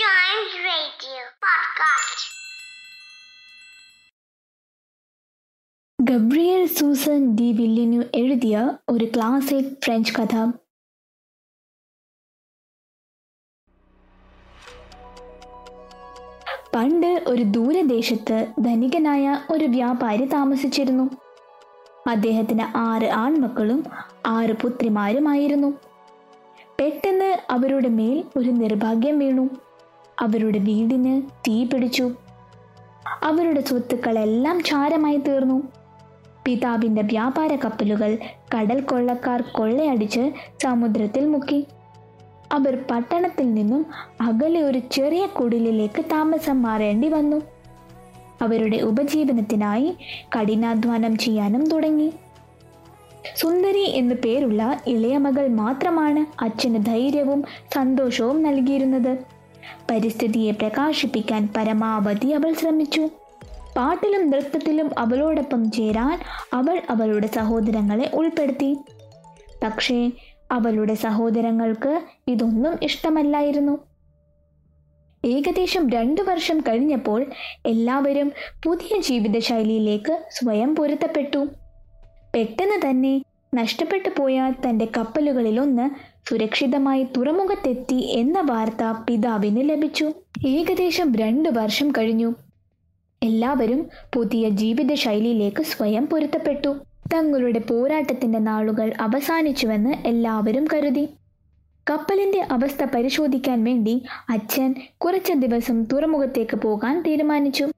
Giant Radio Podcast. Gabrielle Suzanne de Villeneuve എഴുതിയ ഒരു classic French കഥ. പണ്ട് ഒരു ദൂരദേശത്ത് ധനികനായ ഒരു വ്യാപാരി താമസിച്ചിരുന്നു. അദ്ദേഹത്തിന് 6 ആൺമക്കളും 6 പുത്രിമാരുമായിരുന്നു. പെട്ടെന്ന് അവരുടെ മേൽ ഒരു നിർഭാഗ്യം വീണു. അവരുടെ വീടിന് തീ പിടിച്ചു. അവരുടെ സ്വത്തുക്കളെല്ലാം ചാരമായി തീർന്നു. പിതാവിൻ്റെ വ്യാപാര കപ്പലുകൾ കടൽ കൊള്ളക്കാർ കൊള്ളയടിച്ച് സമുദ്രത്തിൽ മുക്കി. അവർ പട്ടണത്തിൽ നിന്നും അകലെ ഒരു ചെറിയ കുടിലിലേക്ക് താമസം മാറേണ്ടി വന്നു. അവരുടെ ഉപജീവനത്തിനായി കഠിനാധ്വാനം ചെയ്യാനും തുടങ്ങി. സുന്ദരി എന്നു പേരുള്ള ഇളയ മകൾ മാത്രമാണ് അച്ഛന് ധൈര്യവും സന്തോഷവും നൽകിയിരുന്നത്. പരിസ്ഥിതിയെ പ്രകാശിപ്പിക്കാൻ പരമാവധി അവൾ ശ്രമിച്ചു. പാട്ടിലും നൃത്തത്തിലും അവളോടൊപ്പം ചേരാൻ അവൾ അവളുടെ സഹോദരങ്ങളെ ഉൾപ്പെടുത്തി. പക്ഷേ അവളുടെ സഹോദരങ്ങൾക്ക് ഇതൊന്നും ഇഷ്ടമല്ലായിരുന്നു. ഏകദേശം 2 വർഷം കഴിഞ്ഞപ്പോൾ എല്ലാവരും പുതിയ ജീവിതശൈലിയിലേക്ക് സ്വയം പൊരുത്തപ്പെട്ടു. പെട്ടെന്ന് തന്നെ നഷ്ടപ്പെട്ടു പോയ തൻ്റെ കപ്പലുകളിലൊന്ന് സുരക്ഷിതമായി തുറമുഖത്തെത്തി എന്ന വാർത്ത പിതാവിന് ലഭിച്ചു. ഏകദേശം 2 വർഷം കഴിഞ്ഞു. എല്ലാവരും പുതിയ ജീവിതശൈലിയിലേക്ക് സ്വയം പൊരുത്തപ്പെട്ടു. തങ്ങളുടെ പോരാട്ടത്തിൻ്റെ നാളുകൾ അവസാനിച്ചുവെന്ന് എല്ലാവരും കരുതി. കപ്പലിൻ്റെ അവസ്ഥ പരിശോധിക്കാൻ വേണ്ടി അച്ഛൻ കുറച്ച് ദിവസം തുറമുഖത്തേക്ക് പോകാൻ തീരുമാനിച്ചു.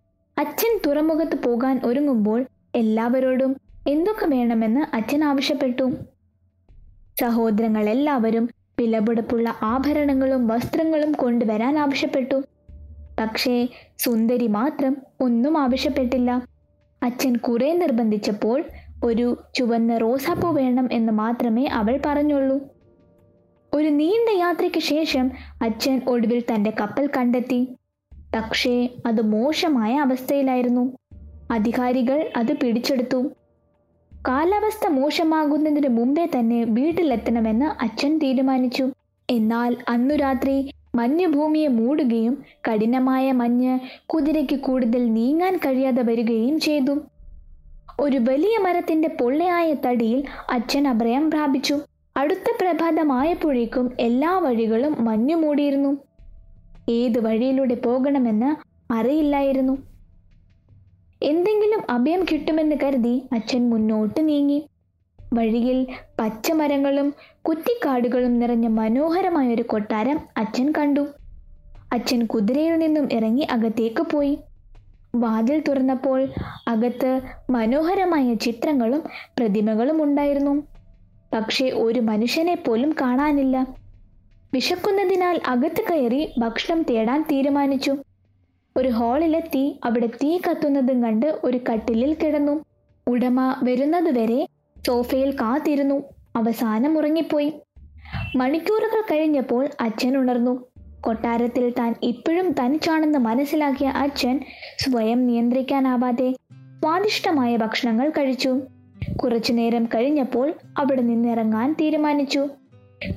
അച്ഛൻ തുറമുഖത്ത് പോകാൻ ഒരുങ്ങുമ്പോൾ എല്ലാവരോടും എന്തൊക്കെ വേണമെന്ന് അച്ഛൻ ആവശ്യപ്പെട്ടു. സഹോദരങ്ങളെല്ലാവരും വിലപിടിപ്പുള്ള ആഭരണങ്ങളും വസ്ത്രങ്ങളും കൊണ്ടുവരാൻ ആവശ്യപ്പെട്ടു. പക്ഷേ സുന്ദരി മാത്രം ഒന്നും ആവശ്യപ്പെട്ടില്ല. അച്ഛൻ കുറെ നിർബന്ധിച്ചപ്പോൾ ഒരു ചുവന്ന റോസാപ്പൂ വേണം എന്ന് മാത്രമേ അവൾ പറഞ്ഞുള്ളൂ. ഒരു നീണ്ട യാത്രയ്ക്ക് ശേഷം അച്ഛൻ ഒടുവിൽ തൻ്റെ കപ്പൽ കണ്ടെത്തി. പക്ഷേ അത് മോശമായ അവസ്ഥയിലായിരുന്നു. അധികാരികൾ അത് പിടിച്ചെടുത്തു. കാലാവസ്ഥ മോശമാകുന്നതിന് മുമ്പേ തന്നെ വീട്ടിലെത്തണമെന്ന് അച്ഛൻ തീരുമാനിച്ചു. എന്നാൽ അന്നു രാത്രി മഞ്ഞുഭൂമിയെ മൂടുകയും കഠിനമായ മഞ്ഞ് കുതിരയ്ക്ക് കൂടുതൽ നീങ്ങാൻ കഴിയാതെ വരികയും ചെയ്തു. ഒരു വലിയ മരത്തിന്റെ പൊള്ളയായ തടിയിൽ അച്ഛൻ അഭയം പ്രാപിച്ചു. അടുത്ത പ്രഭാതമായപ്പോഴേക്കും എല്ലാ വഴികളും മഞ്ഞു മൂടിയിരുന്നു. ഏത് വഴിയിലൂടെ പോകണമെന്ന് അറിയില്ലായിരുന്നു. എന്തെങ്കിലും അഭയം കിട്ടുമെന്ന് കരുതി അച്ഛൻ മുന്നോട്ട് നീങ്ങി. വഴിയിൽ പച്ചമരങ്ങളും കുറ്റിക്കാടുകളും നിറഞ്ഞ മനോഹരമായൊരു കൊട്ടാരം അച്ഛൻ കണ്ടു. അച്ഛൻ കുതിരയിൽ നിന്നും ഇറങ്ങി അകത്തേക്ക് പോയി. വാതിൽ തുറന്നപ്പോൾ അകത്ത് മനോഹരമായ ചിത്രങ്ങളും പ്രതിമകളും ഉണ്ടായിരുന്നു. പക്ഷേ ഒരു മനുഷ്യനെ പോലും കാണാനില്ല. വിശക്കുന്നതിനാൽ അകത്ത് കയറി ഭക്ഷണം തേടാൻ തീരുമാനിച്ചു. ഒരു ഹാളിലെത്തി അവിടെ തീ കത്തുന്നതും കണ്ട് ഒരു കട്ടിലിൽ കിടന്നു. ഉടമ വരുന്നതുവരെ സോഫയിൽ കാത്തിരുന്നു. അവസാനം ഉറങ്ങിപ്പോയി. മണിക്കൂറുകൾ കഴിഞ്ഞപ്പോൾ അച്ഛൻ ഉണർന്നു. കൊട്ടാരത്തിൽ താൻ ഇപ്പോഴും തനിച്ചാണെന്ന് മനസ്സിലാക്കിയ അച്ഛൻ സ്വയം നിയന്ത്രിക്കാനാവാതെ സ്വാദിഷ്ടമായ ഭക്ഷണങ്ങൾ കഴിച്ചു. കുറച്ചുനേരം കഴിഞ്ഞപ്പോൾ അവിടെ നിന്നിറങ്ങാൻ തീരുമാനിച്ചു.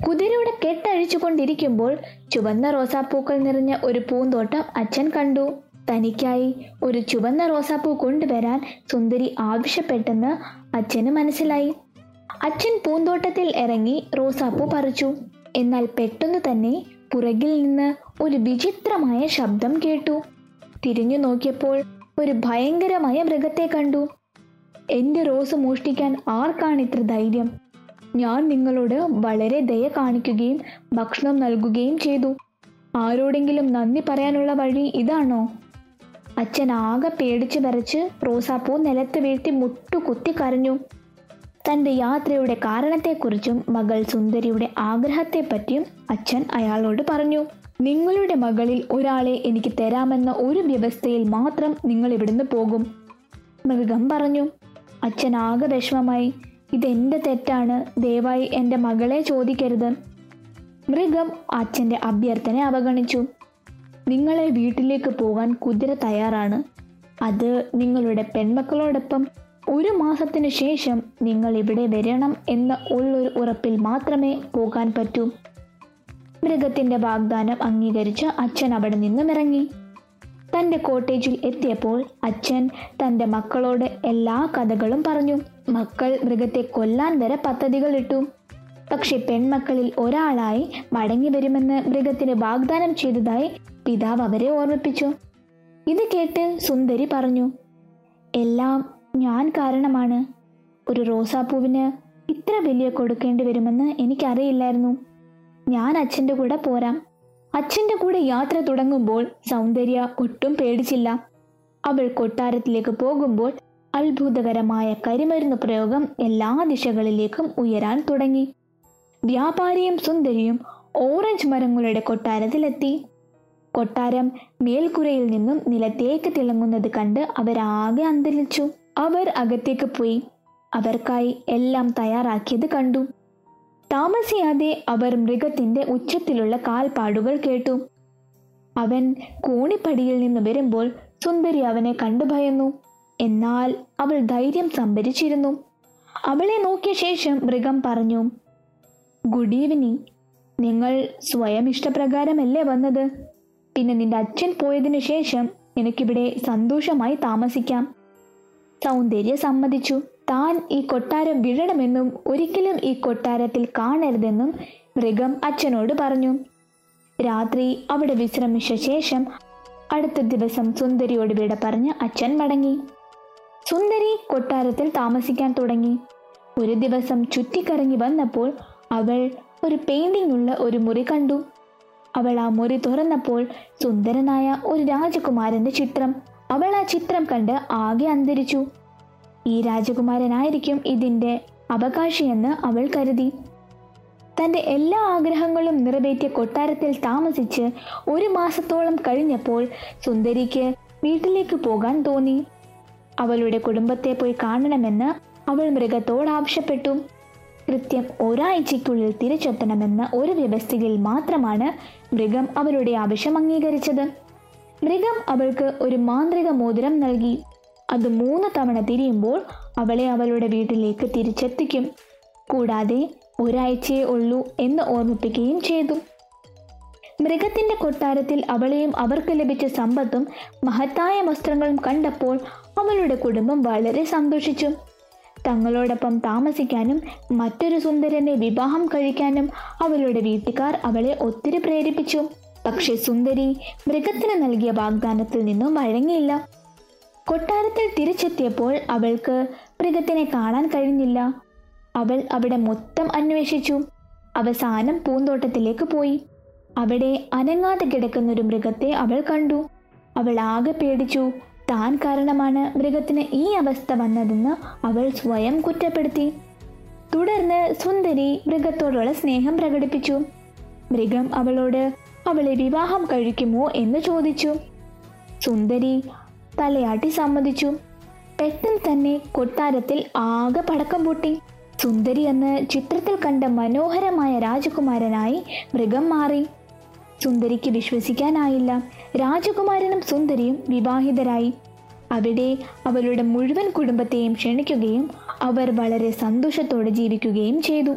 കുതിരയുടെ കെട്ടഴിച്ചു കൊണ്ടിരിക്കുമ്പോൾ ചുവന്ന റോസാപ്പൂക്കൾ നിറഞ്ഞ ഒരു പൂന്തോട്ടം അച്ഛൻ കണ്ടു. തനിക്കായി ഒരു ചുവന്ന റോസാപ്പൂ കൊണ്ടുവരാൻ സുന്ദരി ആവശ്യപ്പെട്ടെന്ന് അച്ഛന് മനസ്സിലായി. അച്ഛൻ പൂന്തോട്ടത്തിൽ ഇറങ്ങി റോസാപ്പൂ പറിച്ചു. എന്നാൽ പെട്ടെന്ന് തന്നെ പുറകിൽ നിന്ന് ഒരു വിചിത്രമായ ശബ്ദം കേട്ടു. തിരിഞ്ഞു നോക്കിയപ്പോൾ ഒരു ഭയങ്കരമായ മൃഗത്തെ കണ്ടു. എൻ്റെ റോസ് മോഷ്ടിക്കാൻ ആർക്കാണിത്ര ധൈര്യം? ഞാൻ നിങ്ങളോട് വളരെ ദയ കാണിക്കുകയും ഭക്ഷണം നൽകുകയും ചെയ്തു. ആരോടെങ്കിലും നന്ദി പറയാനുള്ള വഴി ഇതാണോ? അച്ഛൻ ആകെ പേടിച്ച് വരച്ച് റോസാപ്പൂ നിലത്ത് വീഴ്ത്തി മുട്ടുകുത്തി കരഞ്ഞു. തൻ്റെ യാത്രയുടെ കാരണത്തെക്കുറിച്ചും മകൾ സുന്ദരിയുടെ ആഗ്രഹത്തെപ്പറ്റിയും അച്ഛൻ അയാളോട് പറഞ്ഞു. നിങ്ങളുടെ മകളിൽ ഒരാളെ എനിക്ക് തരാമെന്ന ഒരു വ്യവസ്ഥയിൽ മാത്രം നിങ്ങൾ ഇവിടുന്ന് പോകും, മൃഗം പറഞ്ഞു. അച്ഛൻ ആകെ വിഷമമായി. ഇതെൻ്റെ തെറ്റാണ്, ദയവായി എൻ്റെ മകളെ ചോദിക്കരുത്. മൃഗം അച്ഛൻ്റെ അഭ്യർത്ഥന അവഗണിച്ചു. നിങ്ങളെ വീട്ടിലേക്ക് പോകാൻ കുതിര തയ്യാറാണ്. അത് നിങ്ങളുടെ പെൺമക്കളോടൊപ്പം 1 മാസത്തിനു ശേഷം നിങ്ങൾ ഇവിടെ വരണം എന്ന ഉള്ളൊരു ഉറപ്പിൽ മാത്രമേ പോകാൻ പറ്റൂ. മൃഗത്തിൻ്റെ വാഗ്ദാനം അംഗീകരിച്ച് അച്ഛൻ അവിടെ നിന്നും ഇറങ്ങി. തൻ്റെ കോട്ടേജിൽ എത്തിയപ്പോൾ അച്ഛൻ തൻ്റെ മക്കളോട് എല്ലാ കഥകളും പറഞ്ഞു. മക്കൾ മൃഗത്തെ കൊല്ലാൻ വരെ പദ്ധതികൾ ഇട്ടു. പക്ഷെ പെൺമക്കളിൽ ഒരാളായി മടങ്ങി വരുമെന്ന് മൃഗത്തിന് വാഗ്ദാനം ചെയ്തതായി പിതാവ് അവരെ ഓർമ്മിപ്പിച്ചു. ഇത് കേട്ട് സുന്ദരി പറഞ്ഞു, എല്ലാം ഞാൻ കാരണമാണ്. ഒരു റോസാപ്പൂവിന് ഇത്ര വില കൊടുക്കേണ്ടി വരുമെന്ന് എനിക്കറിയില്ലായിരുന്നു. ഞാൻ അച്ഛൻ്റെ കൂടെ പോരാം. അച്ഛൻ്റെ കൂടെ യാത്ര തുടങ്ങുമ്പോൾ സൗന്ദര്യ ഒട്ടും പേടിച്ചില്ല. അവൾ കൊട്ടാരത്തിലേക്ക് പോകുമ്പോൾ അത്ഭുതകരമായ കരിമരുന്ന് പ്രയോഗം എല്ലാ ദിശകളിലേക്കും ഉയരാൻ തുടങ്ങി. വ്യാപാരിയും സുന്ദരിയും ഓറഞ്ച് മരങ്ങളുടെ കൊട്ടാരത്തിലെത്തി. കൊട്ടാരം മേൽക്കുരയിൽ നിന്നും നിലത്തേക്ക് തിളങ്ങുന്നത് കണ്ട് അവരാകെ അന്തരിച്ചു. അവർ അകത്തേക്ക് പോയി അവർക്കായി എല്ലാം തയ്യാറാക്കിയത് കണ്ടു. താമസിയാതെ അവർ മൃഗത്തിൻ്റെ ഉച്ചത്തിലുള്ള കാൽപ്പാടുകൾ കേട്ടു. അവൻ കോണിപ്പടിയിൽ നിന്ന് വരുമ്പോൾ സുന്ദരി അവനെ കണ്ടു ഭയന്നു. എന്നാൽ അവൾ ധൈര്യം സംഭരിച്ചിരുന്നു. അവളെ നോക്കിയ ശേഷം മൃഗം പറഞ്ഞു, ഗുഡ് ഈവനിങ്. നിങ്ങൾ സ്വയം ഇഷ്ടപ്രകാരമല്ലേ വന്നത്? പിന്നെ നിന്റെ അച്ഛൻ പോയതിനു ശേഷം എനിക്കിവിടെ സന്തോഷമായി താമസിക്കാം. സൗന്ദര്യ സമ്മതിച്ചു. താൻ ഈ കൊട്ടാരം വിടണമെന്നും ഒരിക്കലും ഈ കൊട്ടാരത്തിൽ കാണരുതെന്നും മൃഗം അച്ഛനോട് പറഞ്ഞു. രാത്രി അവിടെ വിശ്രമിച്ച ശേഷം അടുത്ത ദിവസം സുന്ദരിയോട് വിട പറഞ്ഞ് അച്ഛൻ മടങ്ങി. സുന്ദരി കൊട്ടാരത്തിൽ താമസിക്കാൻ തുടങ്ങി. ഒരു ദിവസം ചുറ്റിക്കറങ്ങി വന്നപ്പോൾ അവൾ ഒരു പെയിന്റിംഗ് ഉള്ള ഒരു മുറി കണ്ടു. അവൾ ആ മുറി തുറന്നപ്പോൾ സുന്ദരനായ ഒരു രാജകുമാരൻ്റെ ചിത്രം. അവൾ ആ ചിത്രം കണ്ട് ആകെ അന്തരിച്ചു. ഈ രാജകുമാരനായിരിക്കും ഇതിൻ്റെ അവകാശിയെന്ന് അവൾ കരുതി. തൻ്റെ എല്ലാ ആഗ്രഹങ്ങളും നിറവേറ്റിയ കൊട്ടാരത്തിൽ താമസിച്ച് ഒരു മാസത്തോളം കഴിഞ്ഞപ്പോൾ സുന്ദരിക്ക് വീട്ടിലേക്ക് പോകാൻ തോന്നി. അവളുടെ കുടുംബത്തെ പോയി കാണണമെന്ന് അവൾ മൃഗത്തോട് ആവശ്യപ്പെട്ടു. കൃത്യം ഒരാഴ്ചയ്ക്കുള്ളിൽ തിരിച്ചെത്തണമെന്ന ഒരു വ്യവസ്ഥയിൽ മാത്രമാണ് മൃഗം അവളുടെ ആവശ്യം അംഗീകരിച്ചത്. മൃഗം അവൾക്ക് ഒരു മാന്ത്രിക മോതിരം നൽകി. അത് 3 തവണ തിരിയുമ്പോൾ അവളെ അവളുടെ വീട്ടിലേക്ക് തിരിച്ചെത്തിക്കും. കൂടാതെ ഒരാഴ്ചയേ ഉള്ളൂ എന്ന് ഓർമ്മിപ്പിക്കുകയും ചെയ്തു. മൃഗത്തിൻ്റെ കൊട്ടാരത്തിൽ അവളെയും അവർക്ക് ലഭിച്ച സമ്പത്തും മഹത്തായ വസ്ത്രങ്ങളും കണ്ടപ്പോൾ അവളുടെ കുടുംബം വളരെ സന്തോഷിച്ചു. തങ്ങളോടൊപ്പം താമസിക്കാനും മറ്റൊരു സുന്ദരനെ വിവാഹം കഴിക്കാനും അവളുടെ വീട്ടുകാർ അവളെ ഒത്തിരി പ്രേരിപ്പിച്ചു. പക്ഷേ സുന്ദരി മൃഗത്തിന് നൽകിയ വാഗ്ദാനത്തിൽ നിന്നും വഴങ്ങിയില്ല. കൊട്ടാരത്തിൽ തിരിച്ചെത്തിയപ്പോൾ അവൾക്ക് മൃഗത്തിനെ കാണാൻ കഴിഞ്ഞില്ല. അവൾ അവിടെ മൊത്തം അന്വേഷിച്ചു. അവസാനം പൂന്തോട്ടത്തിലേക്ക് പോയി. അവിടെ അനങ്ങാതെ കിടക്കുന്നൊരു മൃഗത്തെ അവൾ കണ്ടു. അവൾ ആകെ പേടിച്ചു. താൻ കാരണമാണ് മൃഗത്തിന് ഈ അവസ്ഥ വന്നതെന്ന് അവൾ സ്വയം കുറ്റപ്പെടുത്തി. തുടർന്ന് സുന്ദരി മൃഗത്തോടുള്ള സ്നേഹം പ്രകടിപ്പിച്ചു. മൃഗം അവളോട് അവളെ വിവാഹം കഴിക്കുമോ എന്ന് ചോദിച്ചു. സുന്ദരി തലയാട്ടി സമ്മതിച്ചു. പെട്ടെന്ന് തന്നെ കൊട്ടാരത്തിൽ ആകെ പടക്കം പൊട്ടി. സുന്ദരി എന്ന ചിത്രത്തിൽ കണ്ട മനോഹരമായ രാജകുമാരനായി മൃഗം മാറി. സുന്ദരിക്ക് വിശ്വസിക്കാനായില്ല. രാജകുമാരനും സുന്ദരിയും വിവാഹിതരായി. അവിടെ അവരുടെ മുഴുവൻ കുടുംബത്തെയും ക്ഷണിക്കുകയും അവർ വളരെ സന്തോഷത്തോടെ ജീവിക്കുകയും ചെയ്തു.